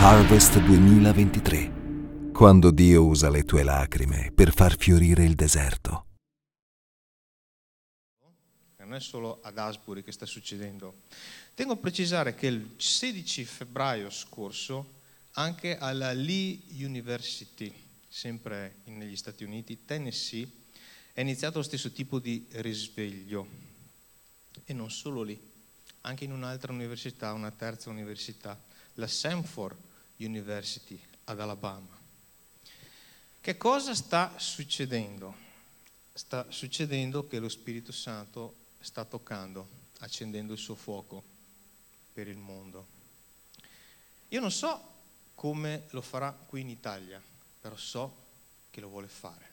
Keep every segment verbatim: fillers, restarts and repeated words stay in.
Harvest duemilaventitré. Quando Dio usa le tue lacrime per far fiorire il deserto. Non è solo ad Asbury che sta succedendo. Tengo a precisare che il sedici febbraio scorso anche alla Lee University, sempre negli Stati Uniti, Tennessee, è iniziato lo stesso tipo di risveglio. E non solo lì, anche in un'altra università, una terza università, la Samford University ad Alabama. Che cosa sta succedendo? Sta succedendo che lo Spirito Santo sta toccando, accendendo il suo fuoco per il mondo. Io non so come lo farà qui in Italia, però so che lo vuole fare.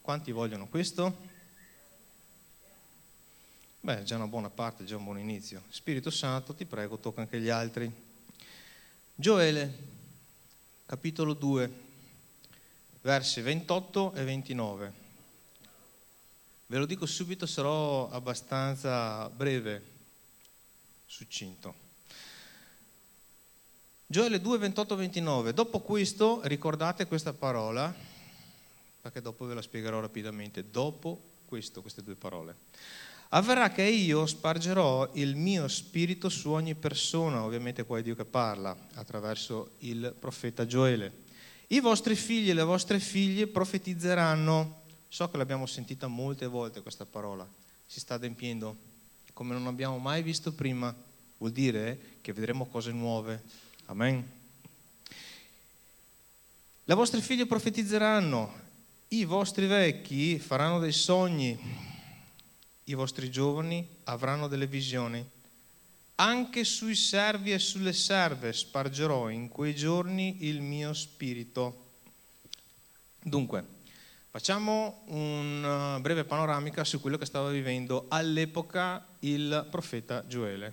Quanti vogliono questo? Beh, già una buona parte, già un buon inizio. Spirito Santo, ti prego, tocca anche gli altri. Gioele, capitolo due, versi ventotto e ventinove. Ve lo dico subito, sarò abbastanza breve, succinto. Gioele due, ventotto, ventinove. Dopo questo, ricordate questa parola, perché dopo ve la spiegherò rapidamente. Dopo questo, queste due parole. Avverrà che io spargerò il mio spirito su ogni persona, ovviamente qua è Dio che parla, attraverso il profeta Gioele. I vostri figli e le vostre figlie profetizzeranno. So che l'abbiamo sentita molte volte questa parola, si sta adempiendo, come non abbiamo mai visto prima, vuol dire che vedremo cose nuove. Amen. Le vostre figlie profetizzeranno, i vostri vecchi faranno dei sogni, i vostri giovani avranno delle visioni. Anche sui servi e sulle serve spargerò in quei giorni il mio spirito. Dunque, facciamo una breve panoramica su quello che stava vivendo all'epoca il profeta Gioele.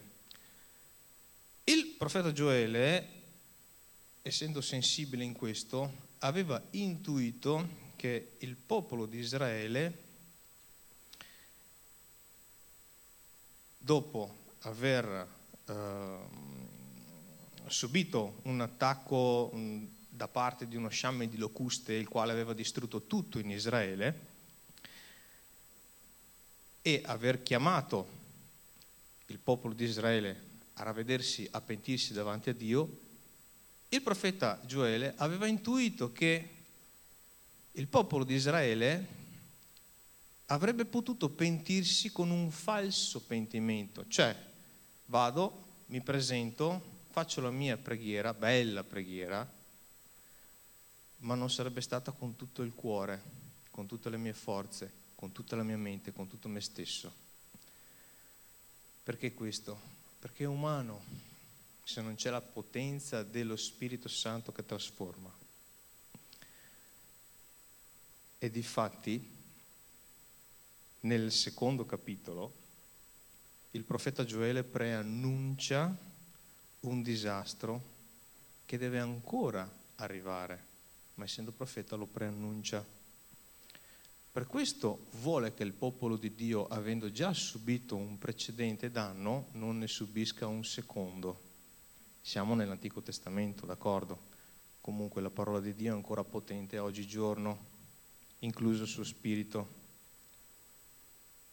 Il profeta Gioele, essendo sensibile in questo, aveva intuito che il popolo di Israele, dopo aver eh, subito un attacco mh, da parte di uno sciame di locuste, il quale aveva distrutto tutto in Israele, e aver chiamato il popolo di Israele a ravvedersi, a pentirsi davanti a Dio, il profeta Gioele aveva intuito che il popolo di Israele avrebbe potuto pentirsi con un falso pentimento, cioè vado, mi presento, faccio la mia preghiera, bella preghiera, ma non sarebbe stata con tutto il cuore, con tutte le mie forze, con tutta la mia mente, con tutto me stesso. Perché questo? Perché è umano, se non c'è la potenza dello Spirito Santo che trasforma. E difatti nel secondo capitolo il profeta Gioele preannuncia un disastro che deve ancora arrivare, ma essendo profeta lo preannuncia. Per questo vuole che il popolo di Dio, avendo già subito un precedente danno, non ne subisca un secondo. Siamo nell'Antico Testamento, d'accordo? Comunque la parola di Dio è ancora potente oggigiorno, incluso il suo spirito.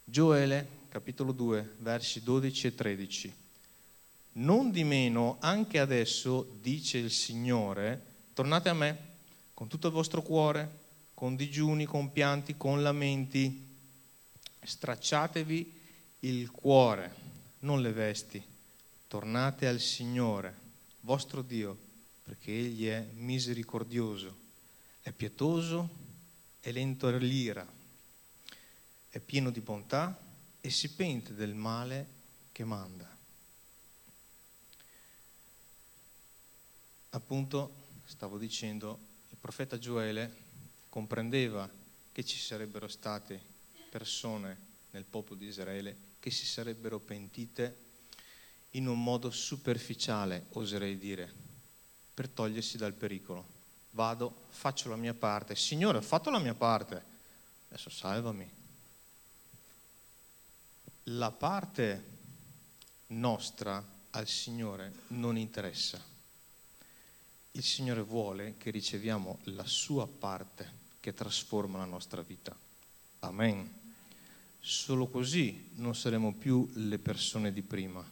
Gioele, capitolo due, versi dodici e tredici. Non di meno, anche adesso, dice il Signore, tornate a me con tutto il vostro cuore, con digiuni, con pianti, con lamenti. Stracciatevi il cuore, non le vesti. Tornate al Signore, vostro Dio, perché Egli è misericordioso, è pietoso e lento all'ira. È pieno di bontà e si pente del male che manda. Appunto, stavo dicendo, il profeta Gioele comprendeva che ci sarebbero state persone nel popolo di Israele che si sarebbero pentite in un modo superficiale, oserei dire, per togliersi dal pericolo. Vado, faccio la mia parte. Signore, ho fatto la mia parte, adesso salvami. La parte nostra al Signore non interessa. il Signore vuole che riceviamo la sua parte che trasforma la nostra vita. Amen. Solo così non saremo più le persone di prima.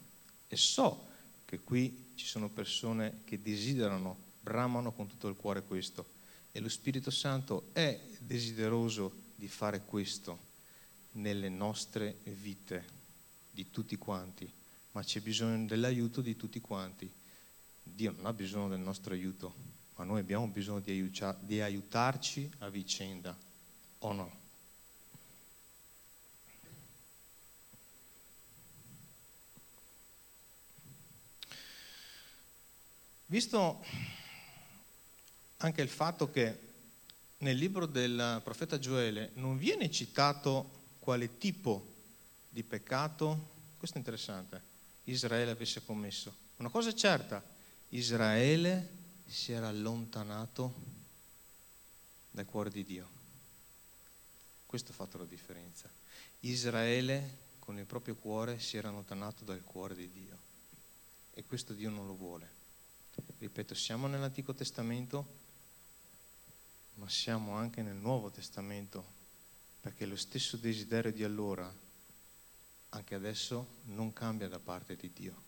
E so che qui ci sono persone che desiderano, bramano con tutto il cuore questo. E lo Spirito Santo è desideroso di fare questo nelle nostre vite, di tutti quanti. Ma c'è bisogno dell'aiuto di tutti quanti. Dio non ha bisogno del nostro aiuto, ma noi abbiamo bisogno di, aiucia, di aiutarci a vicenda, o no? Visto anche il fatto che nel libro del profeta Gioele non viene citato quale tipo di peccato, questo è interessante, Israele avesse commesso. Una cosa è certa, Israele si era allontanato dal cuore di Dio. Questo ha fatto la differenza. Israele con il proprio cuore si era allontanato dal cuore di Dio. E questo Dio non lo vuole. Ripeto, siamo nell'Antico Testamento, ma siamo anche nel Nuovo Testamento, perché lo stesso desiderio di allora, anche adesso, non cambia da parte di Dio.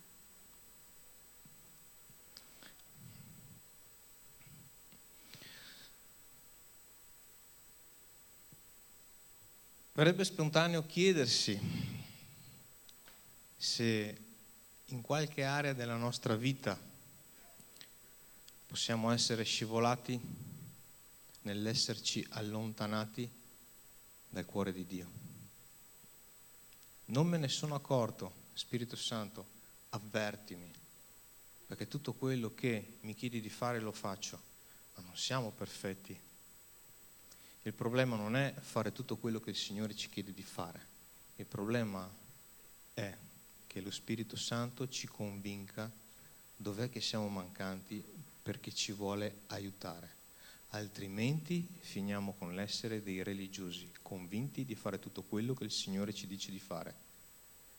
Sarebbe spontaneo chiedersi se in qualche area della nostra vita possiamo essere scivolati nell'esserci allontanati dal cuore di Dio. Non me ne sono accorto, Spirito Santo, avvertimi, perché tutto quello che mi chiedi di fare lo faccio, ma non siamo perfetti. Il problema non è fare tutto quello che il Signore ci chiede di fare. Il problema è che lo Spirito Santo ci convinca dov'è che siamo mancanti, perché ci vuole aiutare. Altrimenti finiamo con l'essere dei religiosi, convinti di fare tutto quello che il Signore ci dice di fare.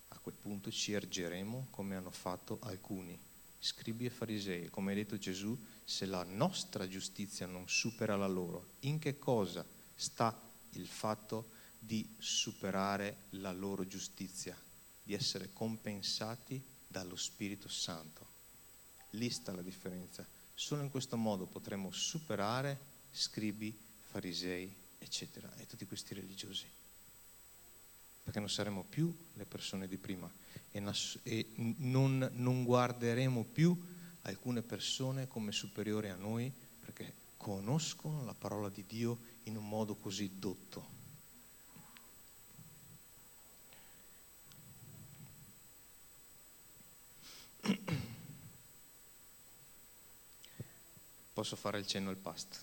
A quel punto ci ergeremo come hanno fatto alcuni, scribi e farisei. Come ha detto Gesù, se la nostra giustizia non supera la loro, in che cosa sta il fatto di superare la loro giustizia? Di essere compensati dallo Spirito Santo. Lì sta la differenza. Solo in questo modo potremo superare scribi, farisei, eccetera, e tutti questi religiosi. Perché non saremo più le persone di prima e, nas- e non, non guarderemo più alcune persone come superiori a noi, perché conoscono la parola di Dio in un modo così dotto. Posso fare il cenno al pasto.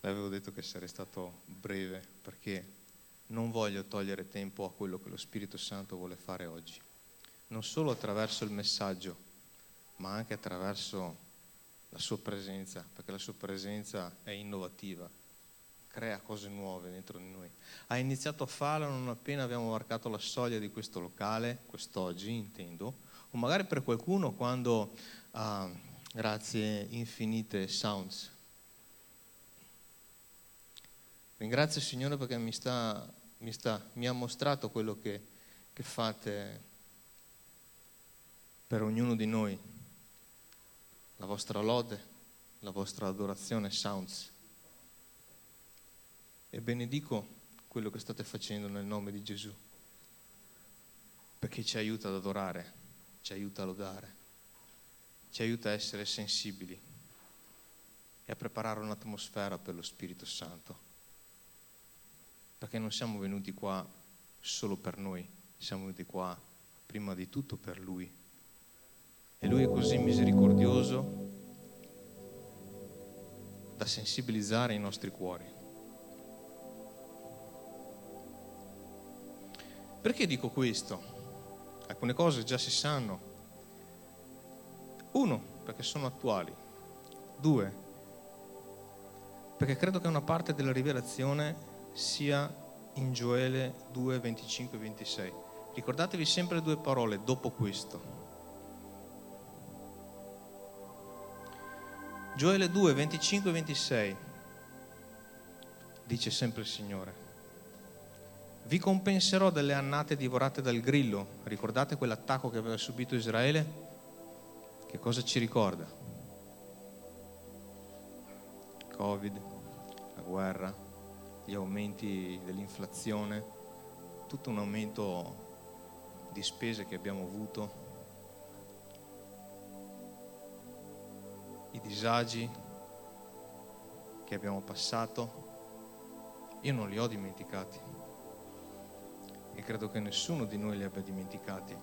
L'avevo detto che sarei stato breve, perché non voglio togliere tempo a quello che lo Spirito Santo vuole fare oggi. Non solo attraverso il messaggio, ma anche attraverso la sua presenza, perché la sua presenza è innovativa, crea cose nuove dentro di noi. Ha iniziato a farlo non appena abbiamo varcato la soglia di questo locale, quest'oggi intendo, o magari per qualcuno quando, ah, grazie infinite Sounds. Ringrazio il Signore perché mi, sta, mi, sta, mi ha mostrato quello che, che fate per ognuno di noi, la vostra lode, la vostra adorazione Sounds. E benedico quello che state facendo nel nome di Gesù, perché ci aiuta ad adorare, ci aiuta a lodare, ci aiuta a essere sensibili e a preparare un'atmosfera per lo Spirito Santo, perché non siamo venuti qua solo per noi, siamo venuti qua prima di tutto per Lui, e Lui è così misericordioso da sensibilizzare i nostri cuori. Perché dico questo? Alcune cose già si sanno. Uno, perché sono attuali. Due, perché credo che una parte della rivelazione sia in Gioele due, venticinque e ventisei. Ricordatevi sempre due parole dopo questo. Gioele due, venticinque e ventisei, dice sempre il Signore: vi compenserò delle annate divorate dal grillo. Ricordate quell'attacco che aveva subito Israele? Che cosa ci ricorda? Covid, la guerra, gli aumenti dell'inflazione, tutto un aumento di spese che abbiamo avuto, i disagi che abbiamo passato. Io non li ho dimenticati e credo che nessuno di noi li abbia dimenticati.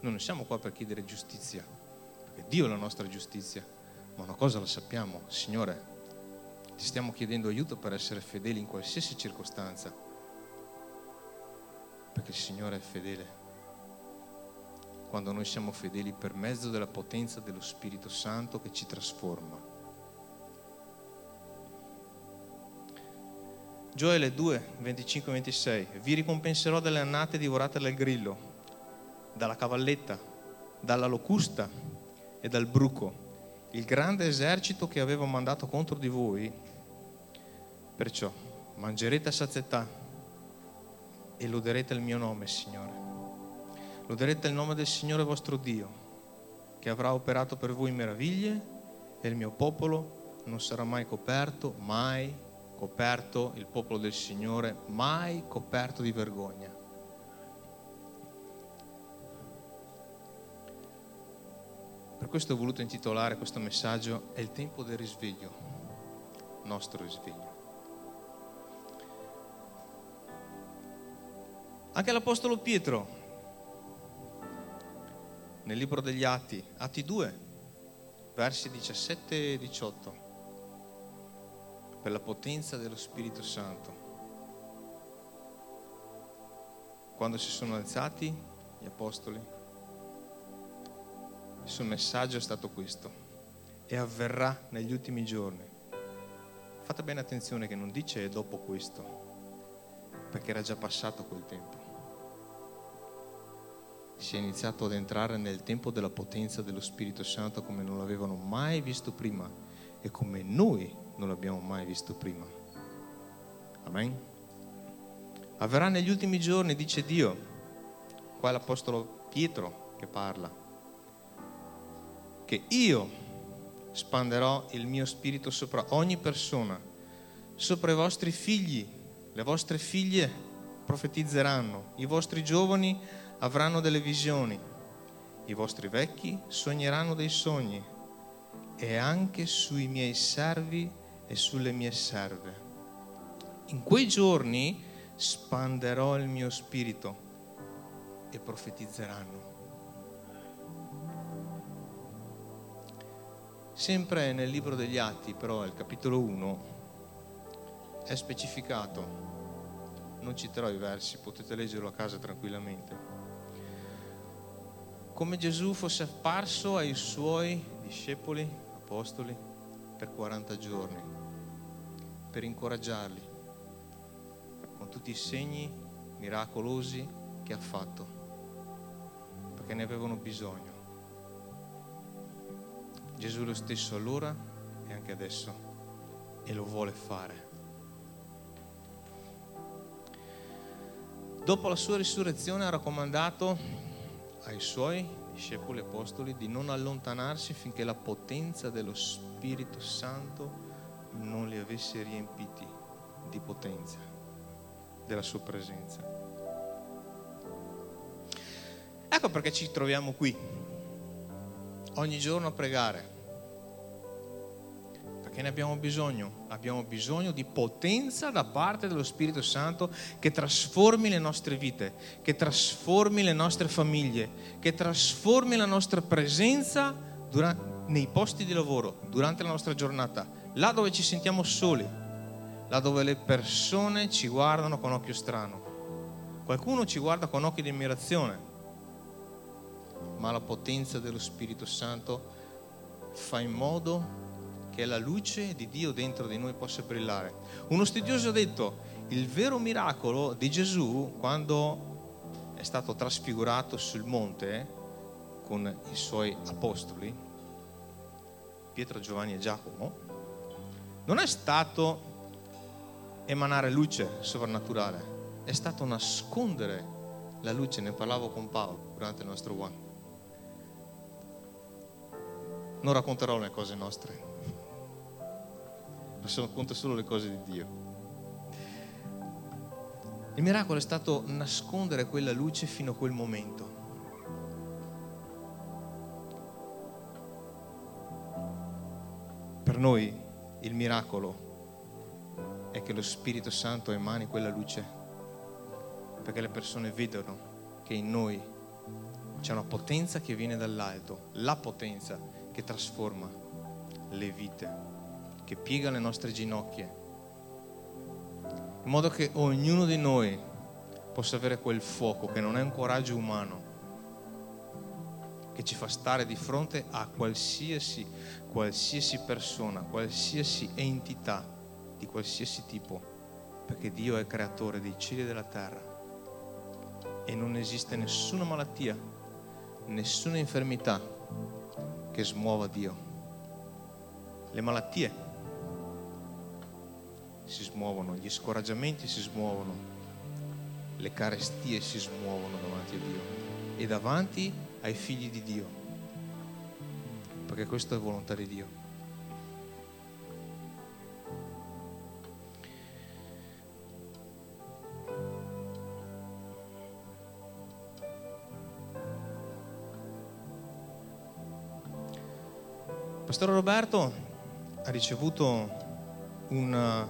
Noi non siamo qua per chiedere giustizia, perché Dio è la nostra giustizia, ma una cosa la sappiamo: Signore, ti stiamo chiedendo aiuto per essere fedeli in qualsiasi circostanza, perché il Signore è fedele. Quando noi siamo fedeli per mezzo della potenza dello Spirito Santo che ci trasforma. Gioele due, venticinque e ventisei: vi ricompenserò delle annate divorate dal grillo, dalla cavalletta, dalla locusta e dal bruco, il grande esercito che avevo mandato contro di voi. Perciò mangerete a sazietà e loderete il mio nome, Signore. Loderete il nome del Signore vostro Dio, che avrà operato per voi meraviglie, e il mio popolo non sarà mai coperto, mai coperto, il popolo del Signore, mai coperto di vergogna. Per questo ho voluto intitolare questo messaggio: è il tempo del risveglio, nostro risveglio. Anche l'Apostolo Pietro, nel libro degli Atti, Atti due, versi diciassette e diciotto, per la potenza dello Spirito Santo. Quando si sono alzati gli apostoli, il suo messaggio è stato questo: e avverrà negli ultimi giorni. Fate bene attenzione che non dice dopo questo, perché era già passato quel tempo. Si è iniziato ad entrare nel tempo della potenza dello Spirito Santo come non l'avevano mai visto prima e come noi non l'abbiamo mai visto prima. Amen. Avverrà negli ultimi giorni, dice Dio. Qua è l'Apostolo Pietro che parla, che io spanderò il mio spirito sopra ogni persona, sopra i vostri figli, le vostre figlie profetizzeranno, i vostri giovani avranno delle visioni, i vostri vecchi sogneranno dei sogni, e anche sui miei servi e sulle mie serve. In quei giorni spanderò il mio spirito e profetizzeranno. Sempre nel libro degli Atti, però, al capitolo uno, è specificato. Non citerò i versi, potete leggerlo a casa tranquillamente. Come Gesù fosse apparso ai suoi discepoli, apostoli, per quaranta giorni, per incoraggiarli con tutti i segni miracolosi che ha fatto, perché ne avevano bisogno. Gesù è lo stesso allora e anche adesso, e lo vuole fare. Dopo la sua risurrezione ha raccomandato ai suoi discepoli apostoli di non allontanarsi finché la potenza dello Spirito Santo non li avesse riempiti di potenza della sua presenza. Ecco perché ci troviamo qui ogni giorno a pregare, perché ne abbiamo bisogno. Abbiamo bisogno di potenza da parte dello Spirito Santo che trasformi le nostre vite, che trasformi le nostre famiglie, che trasformi la nostra presenza durante, nei posti di lavoro, durante la nostra giornata, là dove ci sentiamo soli, là dove le persone ci guardano con occhio strano. Qualcuno ci guarda con occhi di ammirazione, ma la potenza dello Spirito Santo fa in modo che la luce di Dio dentro di noi possa brillare. Uno studioso ha detto: il vero miracolo di Gesù, quando è stato trasfigurato sul monte con i suoi apostoli, Pietro, Giovanni e Giacomo non è stato emanare luce sovrannaturale, è stato nascondere la luce. Ne parlavo con Paolo durante il nostro one. Non racconterò le cose nostre, racconto solo le cose di Dio. Il miracolo è stato nascondere quella luce fino a quel momento. Per noi il miracolo è che lo Spirito Santo emani quella luce, perché le persone vedono che in noi c'è una potenza che viene dall'alto, la potenza che trasforma le vite, che piega le nostre ginocchia, in modo che ognuno di noi possa avere quel fuoco che non è un coraggio umano, che ci fa stare di fronte a qualsiasi, qualsiasi persona, qualsiasi entità di qualsiasi tipo, perché Dio è creatore dei cieli e della terra e non esiste nessuna malattia, nessuna infermità che smuova Dio. Le malattie si smuovono, gli scoraggiamenti si smuovono, le carestie si smuovono davanti a Dio e davanti ai figli di Dio, perché questa è volontà di Dio. Pastore Roberto ha ricevuto una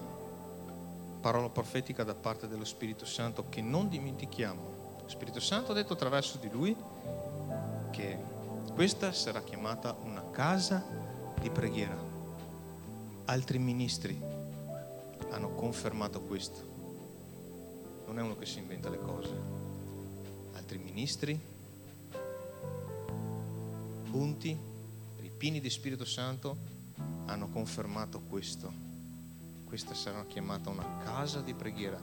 parola profetica da parte dello Spirito Santo che non dimentichiamo. Lo Spirito Santo ha detto attraverso di lui che questa sarà chiamata una casa di preghiera. Altri ministri hanno confermato questo. Non è uno che si inventa le cose. Altri ministri, punti, ripieni di Spirito Santo, hanno confermato questo. Questa sarà chiamata una casa di preghiera.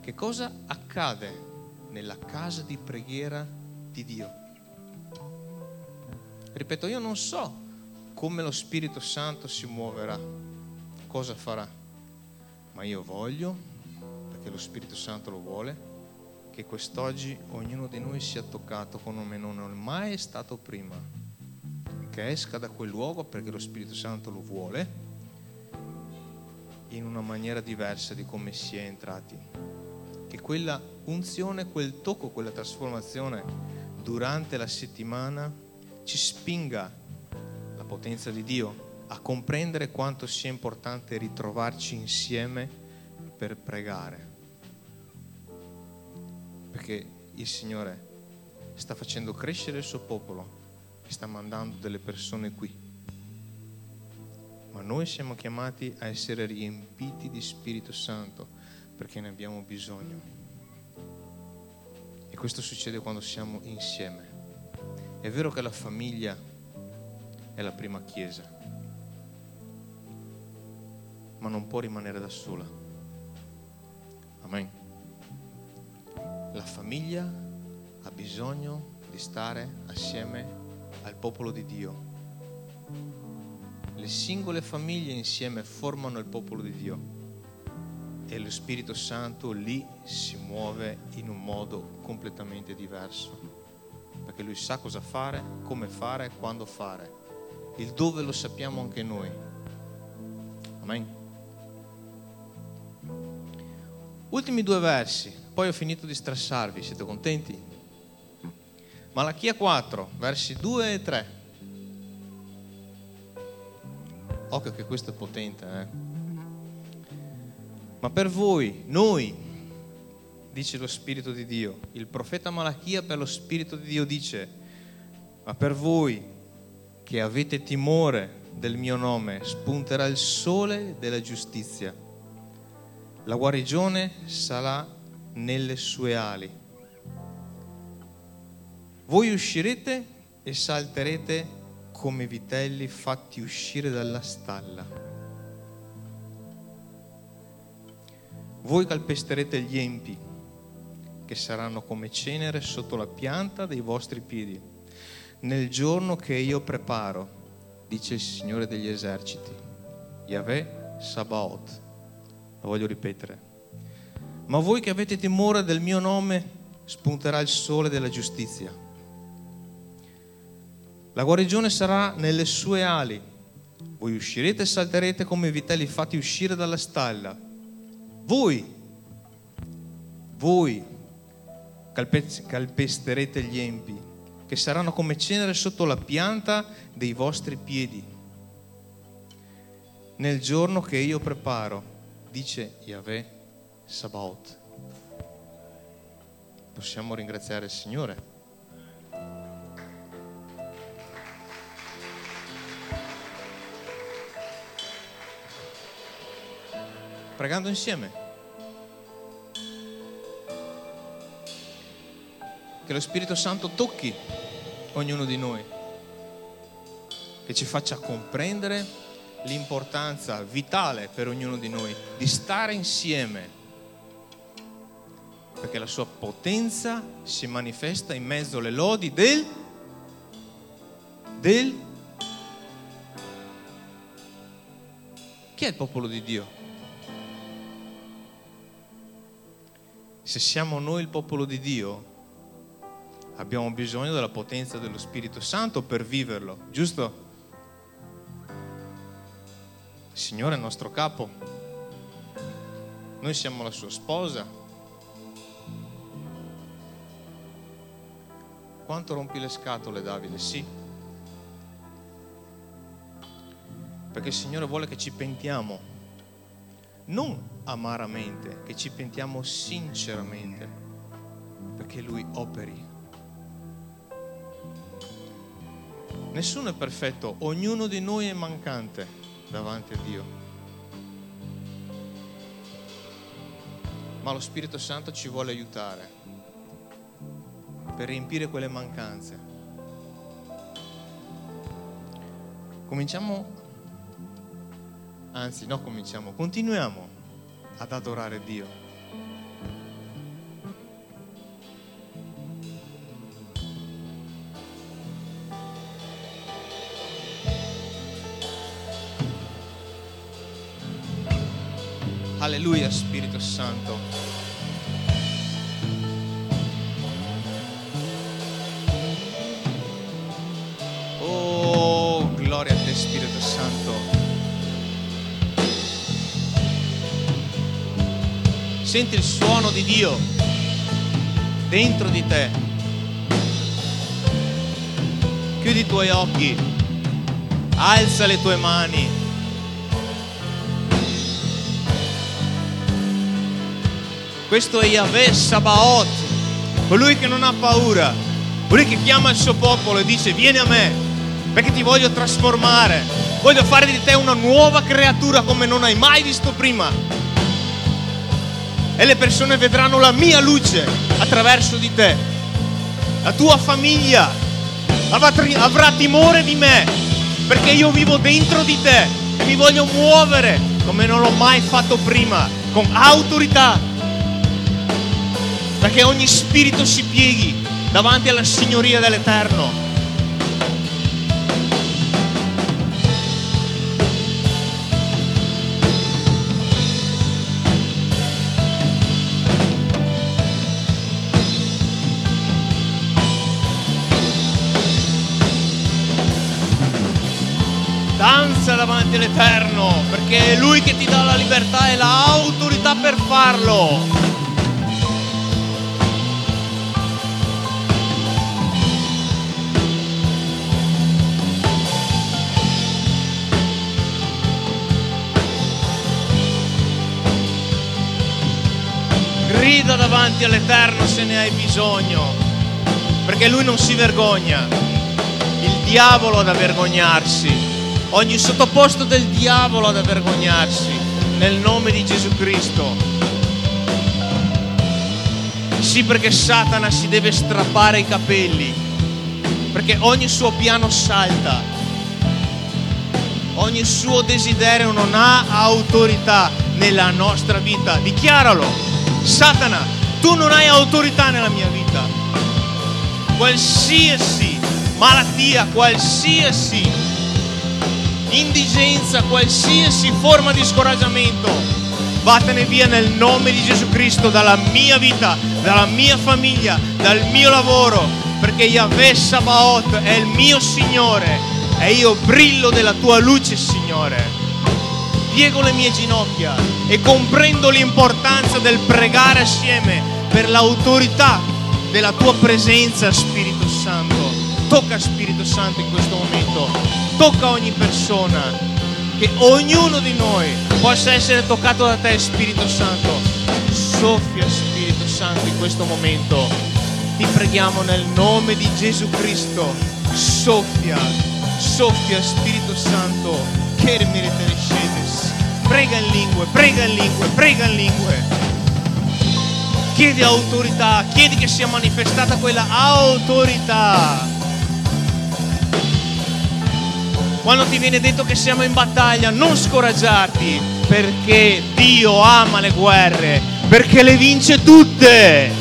Che cosa accade nella casa di preghiera di Dio? Ripeto, io non so come lo Spirito Santo si muoverà, cosa farà, ma io voglio, perché lo Spirito Santo lo vuole, che quest'oggi ognuno di noi sia toccato come non è mai stato prima, che esca da quel luogo perché lo Spirito Santo lo vuole, in una maniera diversa di come si è entrati, che quella unzione, quel tocco, quella trasformazione durante la settimana ci spinga, la potenza di Dio, a comprendere quanto sia importante ritrovarci insieme per pregare, perché il Signore sta facendo crescere il suo popolo e sta mandando delle persone qui, ma noi siamo chiamati a essere riempiti di Spirito Santo perché ne abbiamo bisogno. E questo succede quando siamo insieme. È vero che la famiglia è la prima chiesa, ma non può rimanere da sola. Amen. La famiglia ha bisogno di stare assieme al popolo di Dio. Le singole famiglie insieme formano il popolo di Dio e lo Spirito Santo lì si muove in un modo completamente diverso, perché lui sa cosa fare, come fare, quando fare. Il dove lo sappiamo anche noi. Amen. Ultimi due versi, poi ho finito di stressarvi, siete contenti? Malachia quattro, versi due e tre. Occhio che questo è potente, eh? Ma per voi, noi, dice lo Spirito di Dio, il profeta Malachia per lo Spirito di Dio dice, ma per voi che avete timore del mio nome, spunterà il sole della giustizia, la guarigione sarà nelle sue ali. Voi uscirete e salterete come vitelli fatti uscire dalla stalla. Voi calpesterete gli empi, che saranno come cenere sotto la pianta dei vostri piedi, nel giorno che io preparo, dice il Signore degli eserciti, Yahweh Sabaoth. Lo voglio ripetere. Ma voi che avete timore del mio nome, spunterà il sole della giustizia. La guarigione sarà nelle sue ali. Voi uscirete e salterete come i vitelli fatti uscire dalla stalla. Voi, voi calpe- calpesterete gli empi, che saranno come cenere sotto la pianta dei vostri piedi. Nel giorno che io preparo, dice Yahweh Sabaoth. Possiamo ringraziare il Signore. Pregando insieme. Che lo Spirito Santo tocchi ognuno di noi, che ci faccia comprendere l'importanza vitale per ognuno di noi di stare insieme, perché la sua potenza si manifesta in mezzo alle lodi del del chi è il popolo di Dio? Se siamo noi il popolo di Dio, abbiamo bisogno della potenza dello Spirito Santo per viverlo, giusto? Il Signore è il nostro capo, noi siamo la sua sposa. Quanto rompi le scatole, Davide? Sì, perché il Signore vuole che ci pentiamo, non amaramente, che ci pentiamo sinceramente, perché Lui operi. Nessuno è perfetto, ognuno di noi è mancante davanti a Dio, ma lo Spirito Santo ci vuole aiutare per riempire quelle mancanze. Cominciamo anzi no cominciamo continuiamo ad adorare Dio. Alleluia, Spirito Santo. Oh, gloria a te, Spirito Santo. Senti il suono di Dio dentro di te. Chiudi i tuoi occhi, alza le tue mani. Questo è Yahweh Sabaoth, colui che non ha paura, colui che chiama il suo popolo e dice: vieni a me, perché ti voglio trasformare, voglio fare di te una nuova creatura come non hai mai visto prima. E le persone vedranno la mia luce attraverso di te. La tua famiglia avrà timore di me, perché io vivo dentro di te e mi voglio muovere come non l'ho mai fatto prima, con autorità, perché ogni spirito si pieghi davanti alla signoria dell'Eterno. Davanti all'Eterno, perché è Lui che ti dà la libertà e l'autorità per farlo. Grida davanti all'Eterno se ne hai bisogno, perché Lui non si vergogna. Il diavolo ha da vergognarsi. Ogni sottoposto del diavolo ha da vergognarsi, nel nome di Gesù Cristo. Sì, perché Satana si deve strappare i capelli, perché ogni suo piano salta, ogni suo desiderio non ha autorità nella nostra vita. Dichiaralo: Satana, tu non hai autorità nella mia vita. Qualsiasi malattia, qualsiasi indigenza, qualsiasi forma di scoraggiamento, vattene via nel nome di Gesù Cristo dalla mia vita, dalla mia famiglia, dal mio lavoro, perché Yahweh Sabaoth è il mio Signore e io brillo della tua luce, Signore. Piego le mie ginocchia e comprendo l'importanza del pregare assieme per l'autorità della tua presenza, Spirito Santo. Tocca, Spirito Santo, in questo momento. Tocca ogni persona, che ognuno di noi possa essere toccato da te, Spirito Santo. Soffia, Spirito Santo, in questo momento. Ti preghiamo nel nome di Gesù Cristo. Soffia, soffia, Spirito Santo. Che merite le scene. Prega in lingue, prega in lingue, prega in lingue. Chiedi autorità, chiedi che sia manifestata quella autorità. Quando ti viene detto che siamo in battaglia, non scoraggiarti, perché Dio ama le guerre, perché le vince tutte.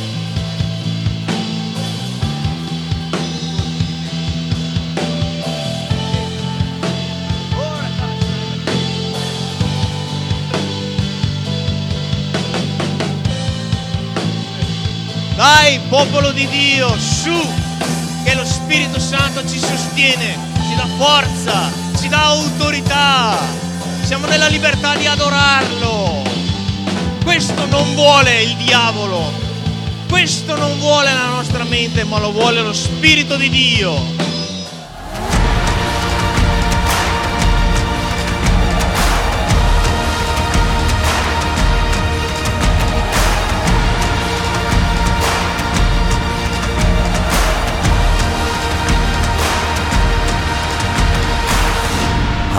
Dai, popolo di Dio, su, che lo Spirito Santo ci sostiene, ci dà forza, ci dà autorità. Siamo nella libertà di adorarlo. Questo non vuole il diavolo, questo non vuole la nostra mente, ma lo vuole lo Spirito di Dio.